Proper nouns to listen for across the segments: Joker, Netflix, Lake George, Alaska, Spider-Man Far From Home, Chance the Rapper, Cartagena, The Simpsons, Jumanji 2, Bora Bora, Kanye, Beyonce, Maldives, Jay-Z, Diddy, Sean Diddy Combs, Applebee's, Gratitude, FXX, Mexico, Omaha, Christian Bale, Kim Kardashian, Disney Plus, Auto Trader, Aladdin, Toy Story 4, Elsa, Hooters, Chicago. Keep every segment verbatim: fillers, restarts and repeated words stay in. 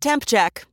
Temp check.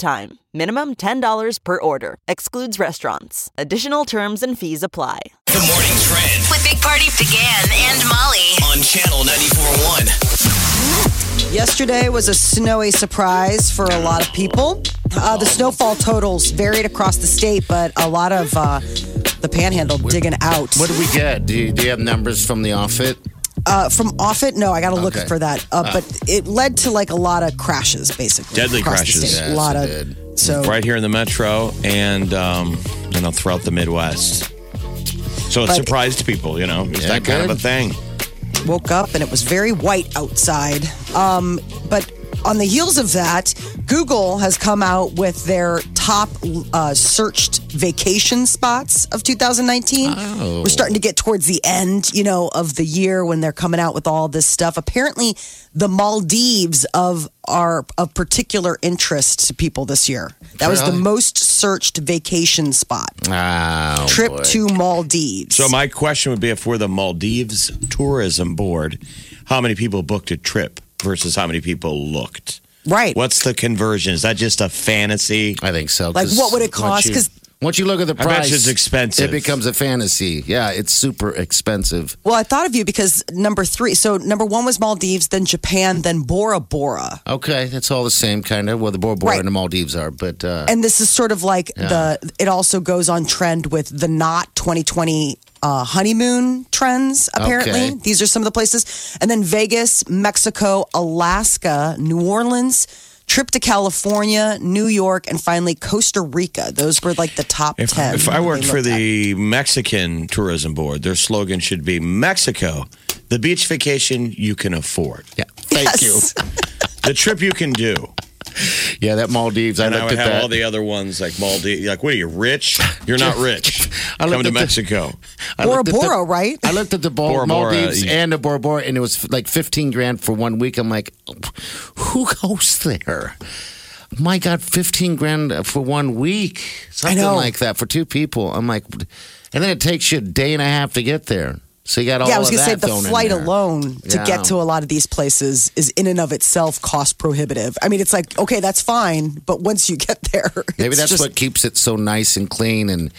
time. Minimum ten dollars per order. Excludes restaurants. Additional terms and fees apply. Good morning, Trend. With Big Party began and Molly on Channel ninety-four point one. Yesterday was a snowy surprise for a lot of people. Uh, the snowfall totals varied across the state, but a lot of uh, the panhandle digging out. What did we get? Do you, do you have numbers from the Offit? Uh, from Offit? No, I got to okay. look for that. Uh, uh, but it led to like a lot of crashes, basically. Deadly crashes. Yes, a lot of. Did. So right here in the metro and um, you know throughout the Midwest. So it surprised it, people, you know. It's yeah, that kind good. of a thing. Woke up and it was very white outside. Um, but on the heels of that, Google has come out with their top uh, searched vacation spots of two thousand nineteen. Oh. We're starting to get towards the end, you know, of the year when they're coming out with all this stuff. Apparently, the Maldives of are of particular interest to people this year. That really? was the most searched vacation spot. Oh, Trip boy. to Maldives. So my question would be, if we're the Maldives Tourism Board, how many people booked a trip versus how many people looked? Right. What's the conversion? Is that just a fantasy? I think so. Like, what would it cost? Because once you look at the price, I bet it's expensive. It becomes a fantasy. Yeah, it's super expensive. Well, I thought of you because number three. So number one was Maldives, then Japan, then Bora Bora. Okay, that's all the same kind of. Well, the Bora Bora right. and the Maldives are, but uh, and this is sort of like yeah. the. It also goes on trend with the not twenty twenty. Uh, honeymoon trends, apparently. Okay. These are some of the places. And then Vegas, Mexico, Alaska, New Orleans, trip to California, New York, and finally Costa Rica. Those were like the top if, ten. If I worked for the at. Mexican Tourism Board, their slogan should be Mexico, the beach vacation you can afford. Yeah. Thank yes. you. The trip you can do. Yeah, that Maldives. And I looked I would at have that. all the other ones like Maldives. Like, what are you, rich? You're not rich. I Come to the, Mexico. I Bora Bora, the, right? I looked at the Bora, Bora Maldives Bora, yeah. and the Bora Bora, and it was like fifteen grand for one week. I'm like, who goes there? My God, fifteen grand for one week. Something like that for two people. I'm like, and then it takes you a day and a half to get there. So you got all yeah, I was going to say the flight alone to yeah. get to a lot of these places is in and of itself cost prohibitive. I mean, it's like, okay, that's fine, but once you get there, maybe that's just what keeps it so nice and clean and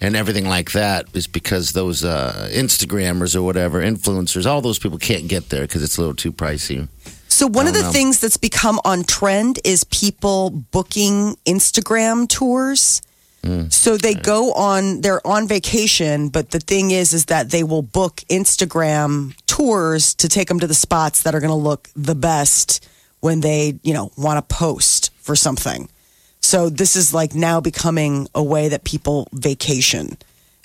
and everything like that, is because those uh, Instagrammers or whatever, influencers, all those people can't get there because it's a little too pricey. So one of the know. things that's become on trend is people booking Instagram tours. Mm. So they go on, they're on vacation, but the thing is, is that they will book Instagram tours to take them to the spots that are going to look the best when they, you know, want to post for something. So this is like now becoming a way that people vacation,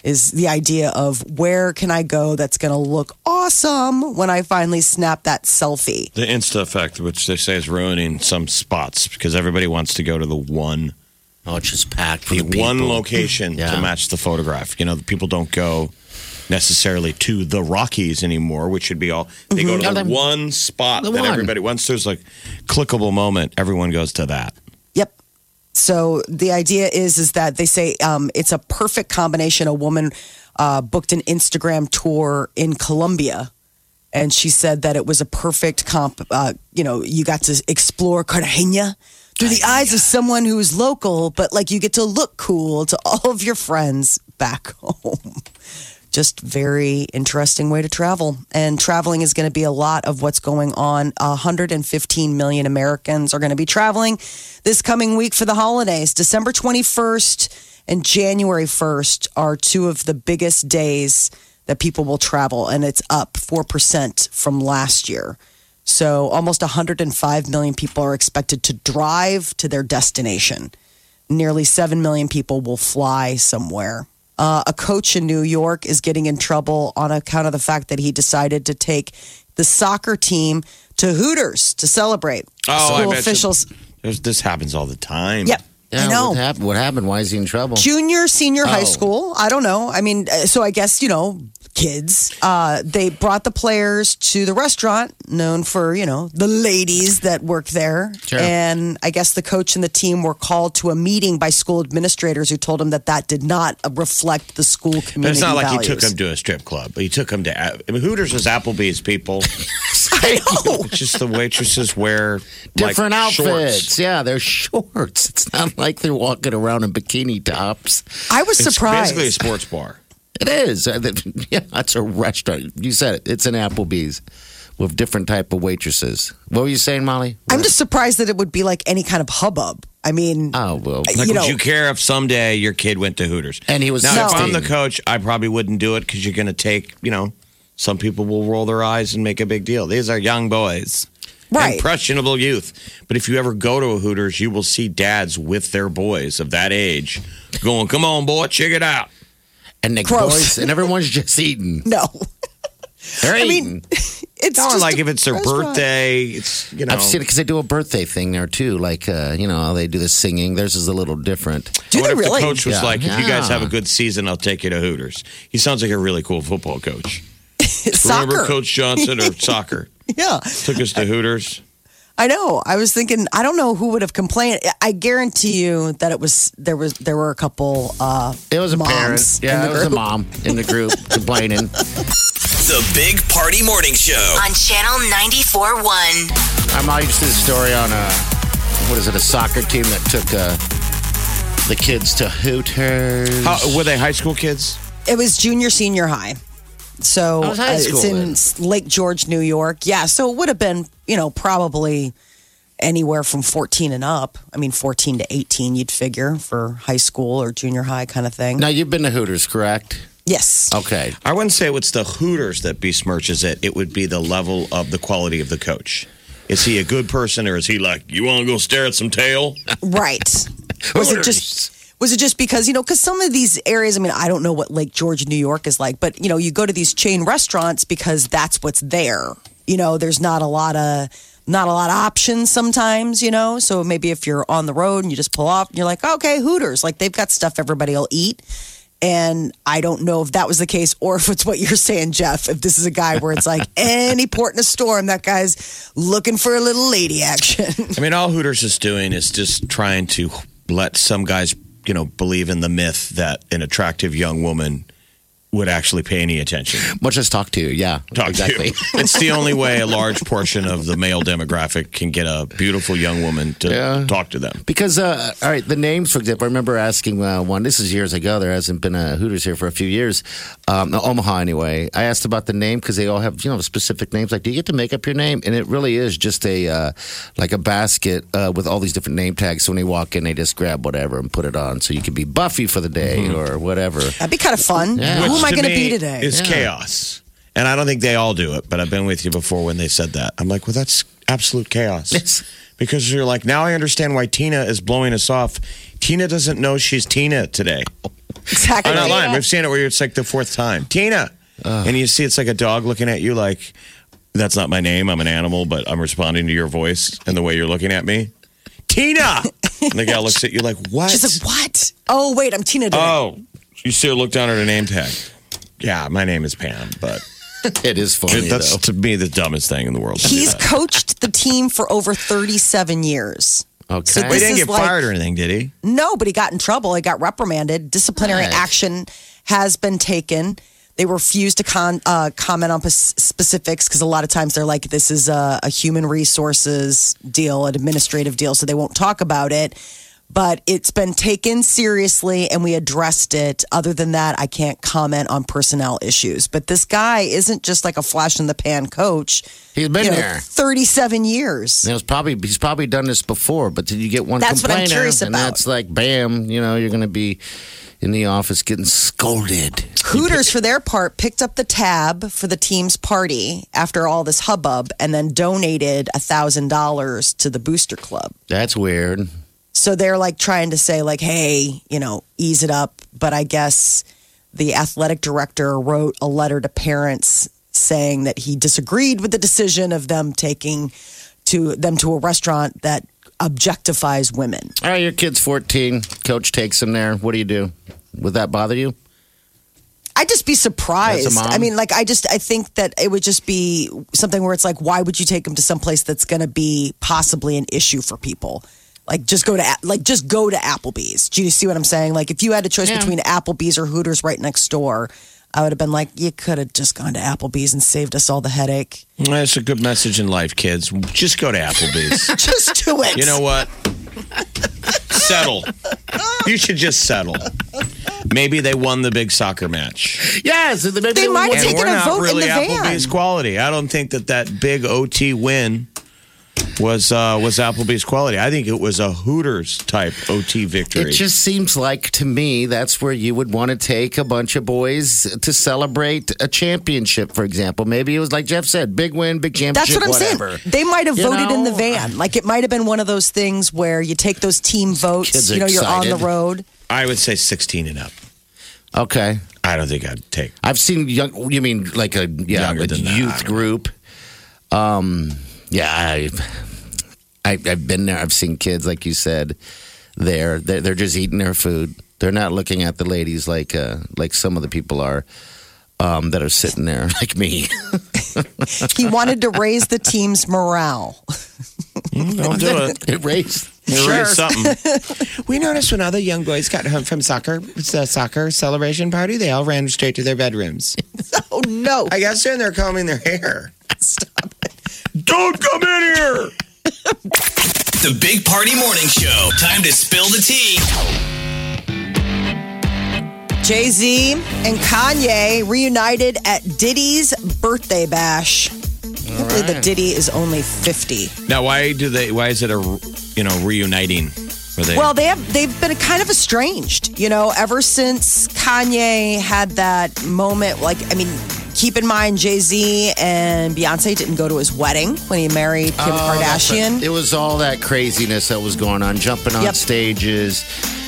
is the idea of where can I go that's going to look awesome when I finally snap that selfie. The Insta effect, which they say is ruining some spots because everybody wants to go to the one Oh, it's just packed for the, the one location yeah. to match the photograph. You know, the people don't go necessarily to the Rockies anymore, which should be all. They mm-hmm. go to oh, the one spot the that one. everybody, once there's like clickable moment, everyone goes to that. Yep. So the idea is, is that they say um, it's a perfect combination. A woman uh, booked an Instagram tour in Colombia. And she said that it was a perfect comp. Uh, you know, you got to explore Cartagena through the eyes of someone who is local, but like you get to look cool to all of your friends back home. Just very interesting way to travel. And traveling is going to be a lot of what's going on. one hundred fifteen million Americans are going to be traveling this coming week for the holidays. December twenty-first and January first are two of the biggest days that people will travel, and it's up four percent from last year. So almost one hundred five million people are expected to drive to their destination. Nearly seven million people will fly somewhere. Uh, a coach in New York is getting in trouble on account of the fact that he decided to take the soccer team to Hooters to celebrate. Oh, School I bet officials. You. There's, this happens all the time. Yep. Yeah, I know. What happened? What happened? Why is he in trouble? Junior, senior oh. high school. I don't know. I mean, so I guess, you know, kids, uh, they brought the players to the restaurant known for, you know, the ladies that work there. Sure. And I guess the coach and the team were called to a meeting by school administrators who told him that that did not reflect the school community values. But it's not like values. He took him to a strip club. He took him to, I mean, Hooters was Applebee's, people. I know. It's just the waitresses wear different like, outfits. Shorts. Yeah, they're shorts. It's not like... like they're walking around in bikini tops. I was it's surprised. It's basically a sports bar. It is. Yeah, that's a restaurant. You said it. It's an Applebee's with different type of waitresses. What were you saying, Molly? I'm what? just surprised that it would be like any kind of hubbub. I mean... Oh, well. Like, you know, would you care if someday your kid went to Hooters? And he was Now, no. if I'm the coach, I probably wouldn't do it because you're going to take, you know, some people will roll their eyes and make a big deal. These are young boys. Right. Impressionable youth. But if you ever go to a Hooters, you will see dads with their boys of that age going, come on, boy, check it out. And the boys, and everyone's just eating. No. They're I eating. Mean, it's no, just like if it's their restaurant. Birthday, it's, you know. I've seen it because they do a birthday thing there, too. Like, uh, you know, they do the singing. Theirs is a little different. Do what they if really? The coach was yeah. like, if yeah. you guys have a good season, I'll take you to Hooters. He sounds like a really cool football coach. Soccer. Remember Coach Johnson or soccer? Yeah. Took us to Hooters. I know. I was thinking, I don't know who would have complained. I guarantee you that it was, there was, there were a couple uh, It was a parent. Yeah, it was a mom in the group complaining. The Big Party Morning Show on Channel ninety-four point one. I'm all used to this story on a, what is it, a soccer team that took uh, the kids to Hooters. How, were they high school kids? It was junior, senior high. So uh, it's in then. Lake George, New York. Yeah, so it would have been, you know, probably anywhere from fourteen and up. I mean, fourteen to eighteen, you'd figure, for high school or junior high kind of thing. Now, you've been to Hooters, correct? Yes. Okay. I wouldn't say it's the Hooters that besmirches it. It would be the level of the quality of the coach. Is he a good person or is he like, you want to go stare at some tail? Right. Was it just... Was it just because, you know, because some of these areas, I mean, I don't know what Lake George, New York is like, but, you know, you go to these chain restaurants because that's what's there. You know, there's not a lot of, not a lot of options sometimes, you know. So maybe if you're on the road and you just pull off and you're like, okay, Hooters, like they've got stuff everybody will eat. And I don't know if that was the case or if it's what you're saying, Jeff, if this is a guy where it's like any port in a storm, that guy's looking for a little lady action. I mean, all Hooters is doing is just trying to let some guys, you know, believe in the myth that an attractive young woman would actually pay any attention. Much as talk to you, yeah. Talk exactly. to you. It's the only way a large portion of the male demographic can get a beautiful young woman to yeah. talk to them. Because, uh, all right, the names, for example, I remember asking uh, one, this is years ago, there hasn't been a Hooters here for a few years, um, Omaha anyway. I asked about the name because they all have, you know, specific names. Like, do you get to make up your name? And it really is just a, uh, like a basket uh, with all these different name tags. So when they walk in, they just grab whatever and put it on. So you could be Buffy for the day mm-hmm. or whatever. That'd be kind of fun. Yeah. Which- Who am I going to be today? It's yeah. chaos. And I don't think they all do it, but I've been with you before when they said that. I'm like, well, that's absolute chaos. It's- because you're like, now I understand why Tina is blowing us off. Tina doesn't know she's Tina today. Exactly. I'm not lying. Yeah. We've seen it where it's like the fourth time. Tina. Uh. And you see it's like a dog looking at you like, that's not my name. I'm an animal, but I'm responding to your voice and the way you're looking at me. Tina. And the guy looks at you like, what? She's like, what? Oh, wait, I'm Tina today. Oh. You see her look down at her name tag. Yeah, my name is Pam, but... It is funny, that's, though. To me, the dumbest thing in the world. He's coached the team for over thirty-seven years. Okay. So he didn't get like, fired or anything, did he? No, but he got in trouble. He got reprimanded. Disciplinary nice. action has been taken. They refuse to con- uh, comment on p- specifics because a lot of times they're like, this is a, a human resources deal, an administrative deal, so they won't talk about it. But it's been taken seriously, and we addressed it. Other than that, I can't comment on personnel issues. But this guy isn't just like a flash-in-the-pan coach. He's been you know, there. thirty-seven years. It was probably, he's probably done this before, but did you get one that's complainer? That's what I'm curious about. And that's like, bam, you know, you're going to be in the office getting scolded. Hooters, for their part, picked up the tab for the team's party after all this hubbub and then donated one thousand dollars to the Booster Club. That's weird. So they're like trying to say like, hey, you know, ease it up. But I guess the athletic director wrote a letter to parents saying that he disagreed with the decision of them taking to them to a restaurant that objectifies women. All right, your kid's fourteen. Coach takes him there. What do you do? Would that bother you? I'd just be surprised. I mean, like, I just, I think that it would just be something where it's like, why would you take them to someplace that's going to be possibly an issue for people? Like, just go to, like, just go to Applebee's. Do you see what I'm saying? Like, if you had a choice yeah. between Applebee's or Hooters right next door, I would have been like, you could have just gone to Applebee's and saved us all the headache. That's a good message in life, kids. Just go to Applebee's. Just do it. You know what? Settle. You should just settle. Maybe they won the big soccer match. Yes. Maybe they, they might have taken a vote really in the Applebee's van. Applebee's quality. I don't think that that big O T win was uh, was Applebee's quality. I think it was a Hooters type O T victory. It just seems like to me that's where you would want to take a bunch of boys to celebrate a championship, for example. Maybe it was like Jeff said, big win, big championship, whatever. That's what I'm whatever. saying. They might have you voted know? in the van. Like it might have been one of those things where you take those team votes, kids you know, you're excited. On the road. I would say sixteen and up. Okay. I don't think I'd take. I've seen young, you mean like a, yeah, a youth that. group. Um... Yeah, I, I, I've been there. I've seen kids, like you said, there. They're, they're just eating their food. They're not looking at the ladies like uh, like some of the people are um, that are sitting there, like me. He wanted to raise the team's morale. Mm, don't do it. It raised, it sure. raised something. We noticed when other young boys got home from soccer, the soccer celebration party, they all ran straight to their bedrooms. Oh, no. I guess they're in there combing their hair. Stop it. Don't come in here! The Big Party Morning Show. Time to spill the tea. Jay-Z and Kanye reunited at Diddy's birthday bash. All Hopefully right. that Diddy is only fifty. Now, why do they? Why is it a you know reuniting? They- well, they have they've been kind of estranged. You know, ever since Kanye had that moment. Like, I mean. Keep in mind, Jay-Z and Beyonce didn't go to his wedding when he married Kim oh, Kardashian. Right. It was all that craziness that was going on, jumping on yep. stages,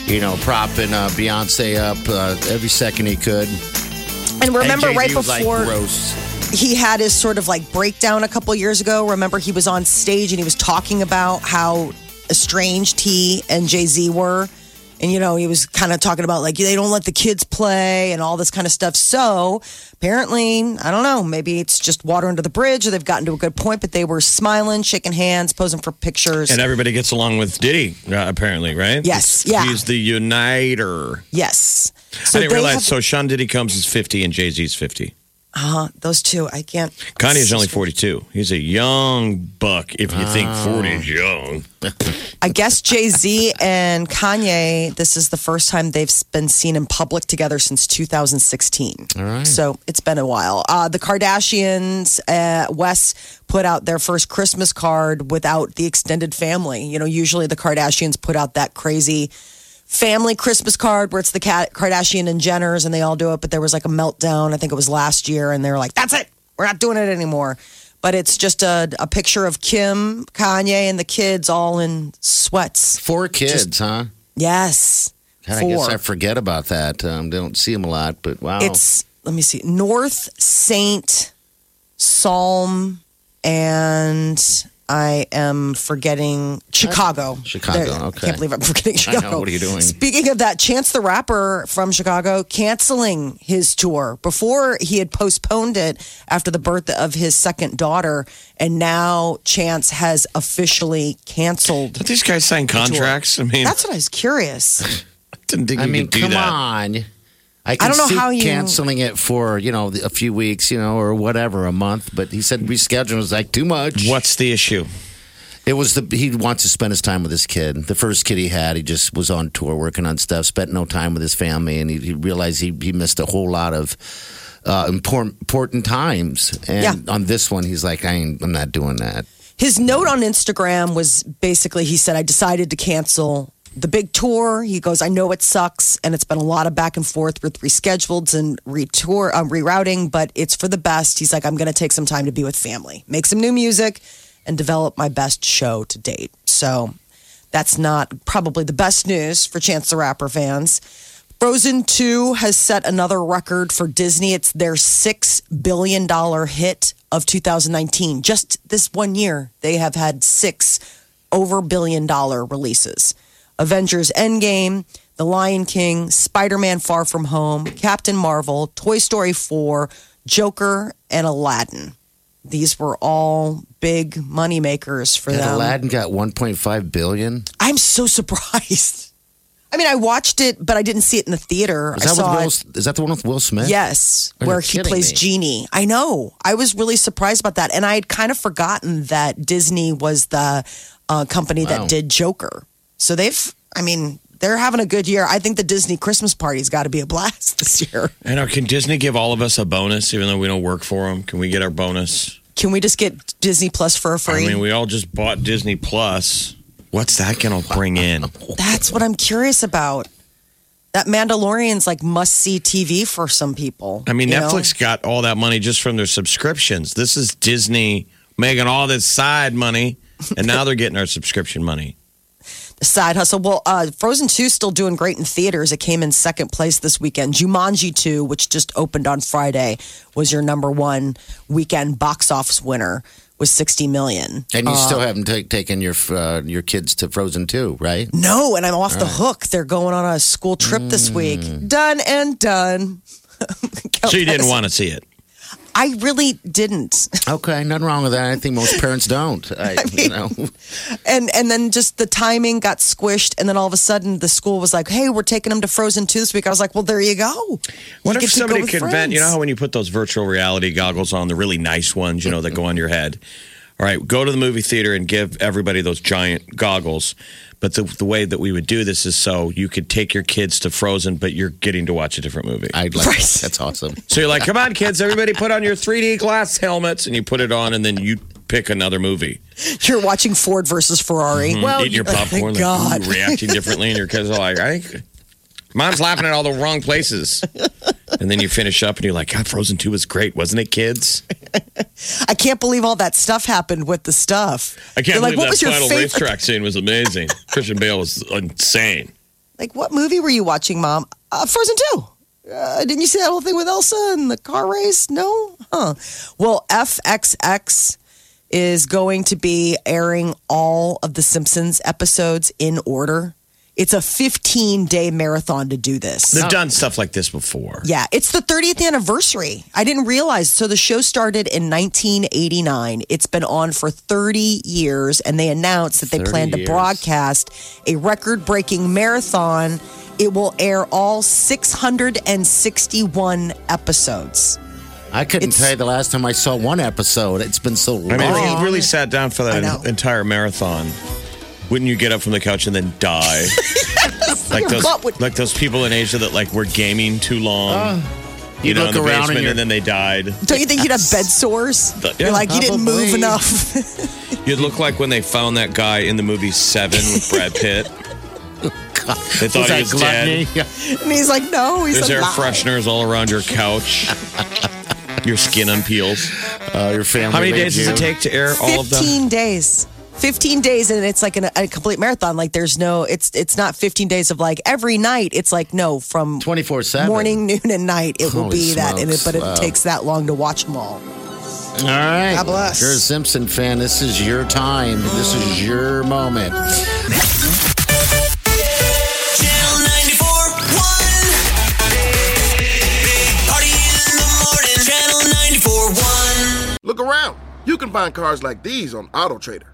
you know, propping uh, Beyonce up uh, every second he could. And remember, and right before like, he had his sort of like breakdown a couple years ago, remember he was on stage and he was talking about how estranged he and Jay-Z were. And, you know, he was kind of talking about, like, they don't let the kids play and all this kind of stuff. So, apparently, I don't know, maybe it's just water under the bridge or they've gotten to a good point, but they were smiling, shaking hands, posing for pictures. And everybody gets along with Diddy, uh, apparently, right? Yes, He's, yeah. He's the uniter. Yes. So I didn't realize, have... so Sean Diddy Combs is fifty and Jay-Z's fifty. Uh-huh, those two, I can't... Kanye's only forty-two. He's a young buck, if you oh. think forty is young. I guess Jay-Z and Kanye, this is the first time they've been seen in public together since two thousand sixteen. All right. So it's been a while. Uh, the Kardashians, uh, Wes, put out their first Christmas card without the extended family. You know, usually the Kardashians put out that crazy... family Christmas card where it's the Kardashian and Jenners and they all do it, but there was like a meltdown. I think it was last year, and they were like, "That's it, we're not doing it anymore." But it's just a, a picture of Kim, Kanye, and the kids all in sweats. Four kids, just, huh? Yes. God, four. I guess I forget about that. Um, don't see them a lot, but wow. It's let me see, North Saint Psalm, and. I am forgetting Chicago. Chicago, there, okay. I can't believe I'm forgetting Chicago. I know, what are you doing? Speaking of that, Chance the Rapper from Chicago canceling his tour. Before, he had postponed it after the birth of his second daughter, and now Chance has officially canceled. Did these guys sign contracts? Tour. I mean, that's what I was curious. I didn't think I you mean, could do come that. on. I, can I don't know see how you canceling it for you know a few weeks, you know, or whatever, a month. But he said rescheduling was like too much. What's the issue? It was the he wants to spend his time with his kid. The first kid he had, he just was on tour working on stuff, spent no time with his family, and he, he realized he, he missed a whole lot of uh, important important times. And yeah. on this one, he's like, I ain't, I'm not doing that. His note on Instagram was basically he said, I decided to cancel. The big tour, he goes, I know it sucks, and it's been a lot of back and forth with rescheduled and retour, uh, rerouting, but it's for the best. He's like, I'm going to take some time to be with family, make some new music, and develop my best show to date. So that's not probably the best news for Chance the Rapper fans. Frozen two has set another record for Disney. It's their six billion dollars hit of two thousand nineteen. Just this one year, they have had six over billion dollar releases. Avengers Endgame, The Lion King, Spider-Man Far From Home, Captain Marvel, Toy Story four, Joker, and Aladdin. These were all big money makers for and them. Aladdin got one point five billion dollars? I'm so surprised. I mean, I watched it, but I didn't see it in the theater. Is that, I saw Will, it. Is that the one with Will Smith? Yes, Are where he plays me? Genie. I know. I was really surprised about that. And I had kind of forgotten that Disney was the uh, company wow. that did Joker. So they've, I mean... They're having a good year. I think the Disney Christmas party's got to be a blast this year. I know. Can Disney give all of us a bonus, even though we don't work for them? Can we get our bonus? Can we just get Disney Plus for free? I mean, we all just bought Disney Plus. What's that going to bring in? That's what I'm curious about. That Mandalorian's like must-see T V for some people. I mean, Netflix know? got all that money just from their subscriptions. This is Disney making all this side money, and now they're getting our subscription money. Side hustle. Well, uh, Frozen two is still doing great in theaters. It came in second place this weekend. Jumanji two, which just opened on Friday, was your number one weekend box office winner with sixty million dollars. And you uh, still haven't t- taken your uh, your kids to Frozen two, right? No, and I'm off All the right. hook. They're going on a school trip mm. this week. Done and done. So you didn't want to see it? I really didn't. Okay, nothing wrong with that. I think most parents don't. I, I mean, you know. And and then just the timing got squished, and then all of a sudden the school was like, "Hey, we're taking them to Frozen two this week." I was like, "Well, there you go." What if somebody could invent? You know how when you put those virtual reality goggles on, the really nice ones, you know, that go on your head. All right, go to the movie theater and give everybody those giant goggles. But the, the way that we would do this is so you could take your kids to Frozen, but you're getting to watch a different movie. I'd like right. that. That's awesome. So you're like, come on, kids, everybody put on your three D glass helmets, and you put it on, and then you pick another movie. You're watching Ford versus Ferrari. Mm-hmm. Well, eating your popcorn, like, God. Ooh, reacting differently, and your kids are like, I think Mom's laughing at all the wrong places. And then you finish up, and you're like, God, Frozen two was great, wasn't it, kids? I can't believe all that stuff happened with the stuff. I can't They're believe like, that final racetrack scene was amazing. Christian Bale was insane. Like, what movie were you watching, Mom? Uh, Frozen two. Uh, didn't you see that whole thing with Elsa and the car race? No? Huh. Well, F X X is going to be airing all of the Simpsons episodes in order. It's a fifteen-day marathon to do this. They've done stuff like this before. Yeah, it's the thirtieth anniversary. I didn't realize. So the show started in nineteen eighty-nine. It's been on for thirty years, and they announced that they plan to broadcast a record-breaking marathon. It will air all six hundred sixty-one episodes. I couldn't it's, tell you the last time I saw one episode. It's been so long. I mean, they really sat down for that entire marathon. Wouldn't you get up from the couch and then die? yes, like, those, would- like those people in Asia that like were gaming too long. Uh, you know, look in the around basement and, and then they died. Don't you think you'd have bed sores? The, yeah, You're like, probably. You didn't move enough. You'd look like when they found that guy in the movie Seven with Brad Pitt. They thought was he was gluttony? Dead. Yeah. And he's like, no, he's There's alive. There's air fresheners all around your couch. Your skin unpeels. Uh, your family How many days you? does it take to air all of them? fifteen days. fifteen days, and it's like an, a complete marathon. Like, there's no, it's it's not fifteen days of like every night. It's like, no, from twenty-four seven. Morning, noon, and night, it Holy will be smokes. that. And it, but it wow. takes that long to watch them all. All right. God bless. If you're a Simpson fan, this is your time. This is your moment. Channel ninety-four point one. Look around. You can find cars like these on Auto Trader.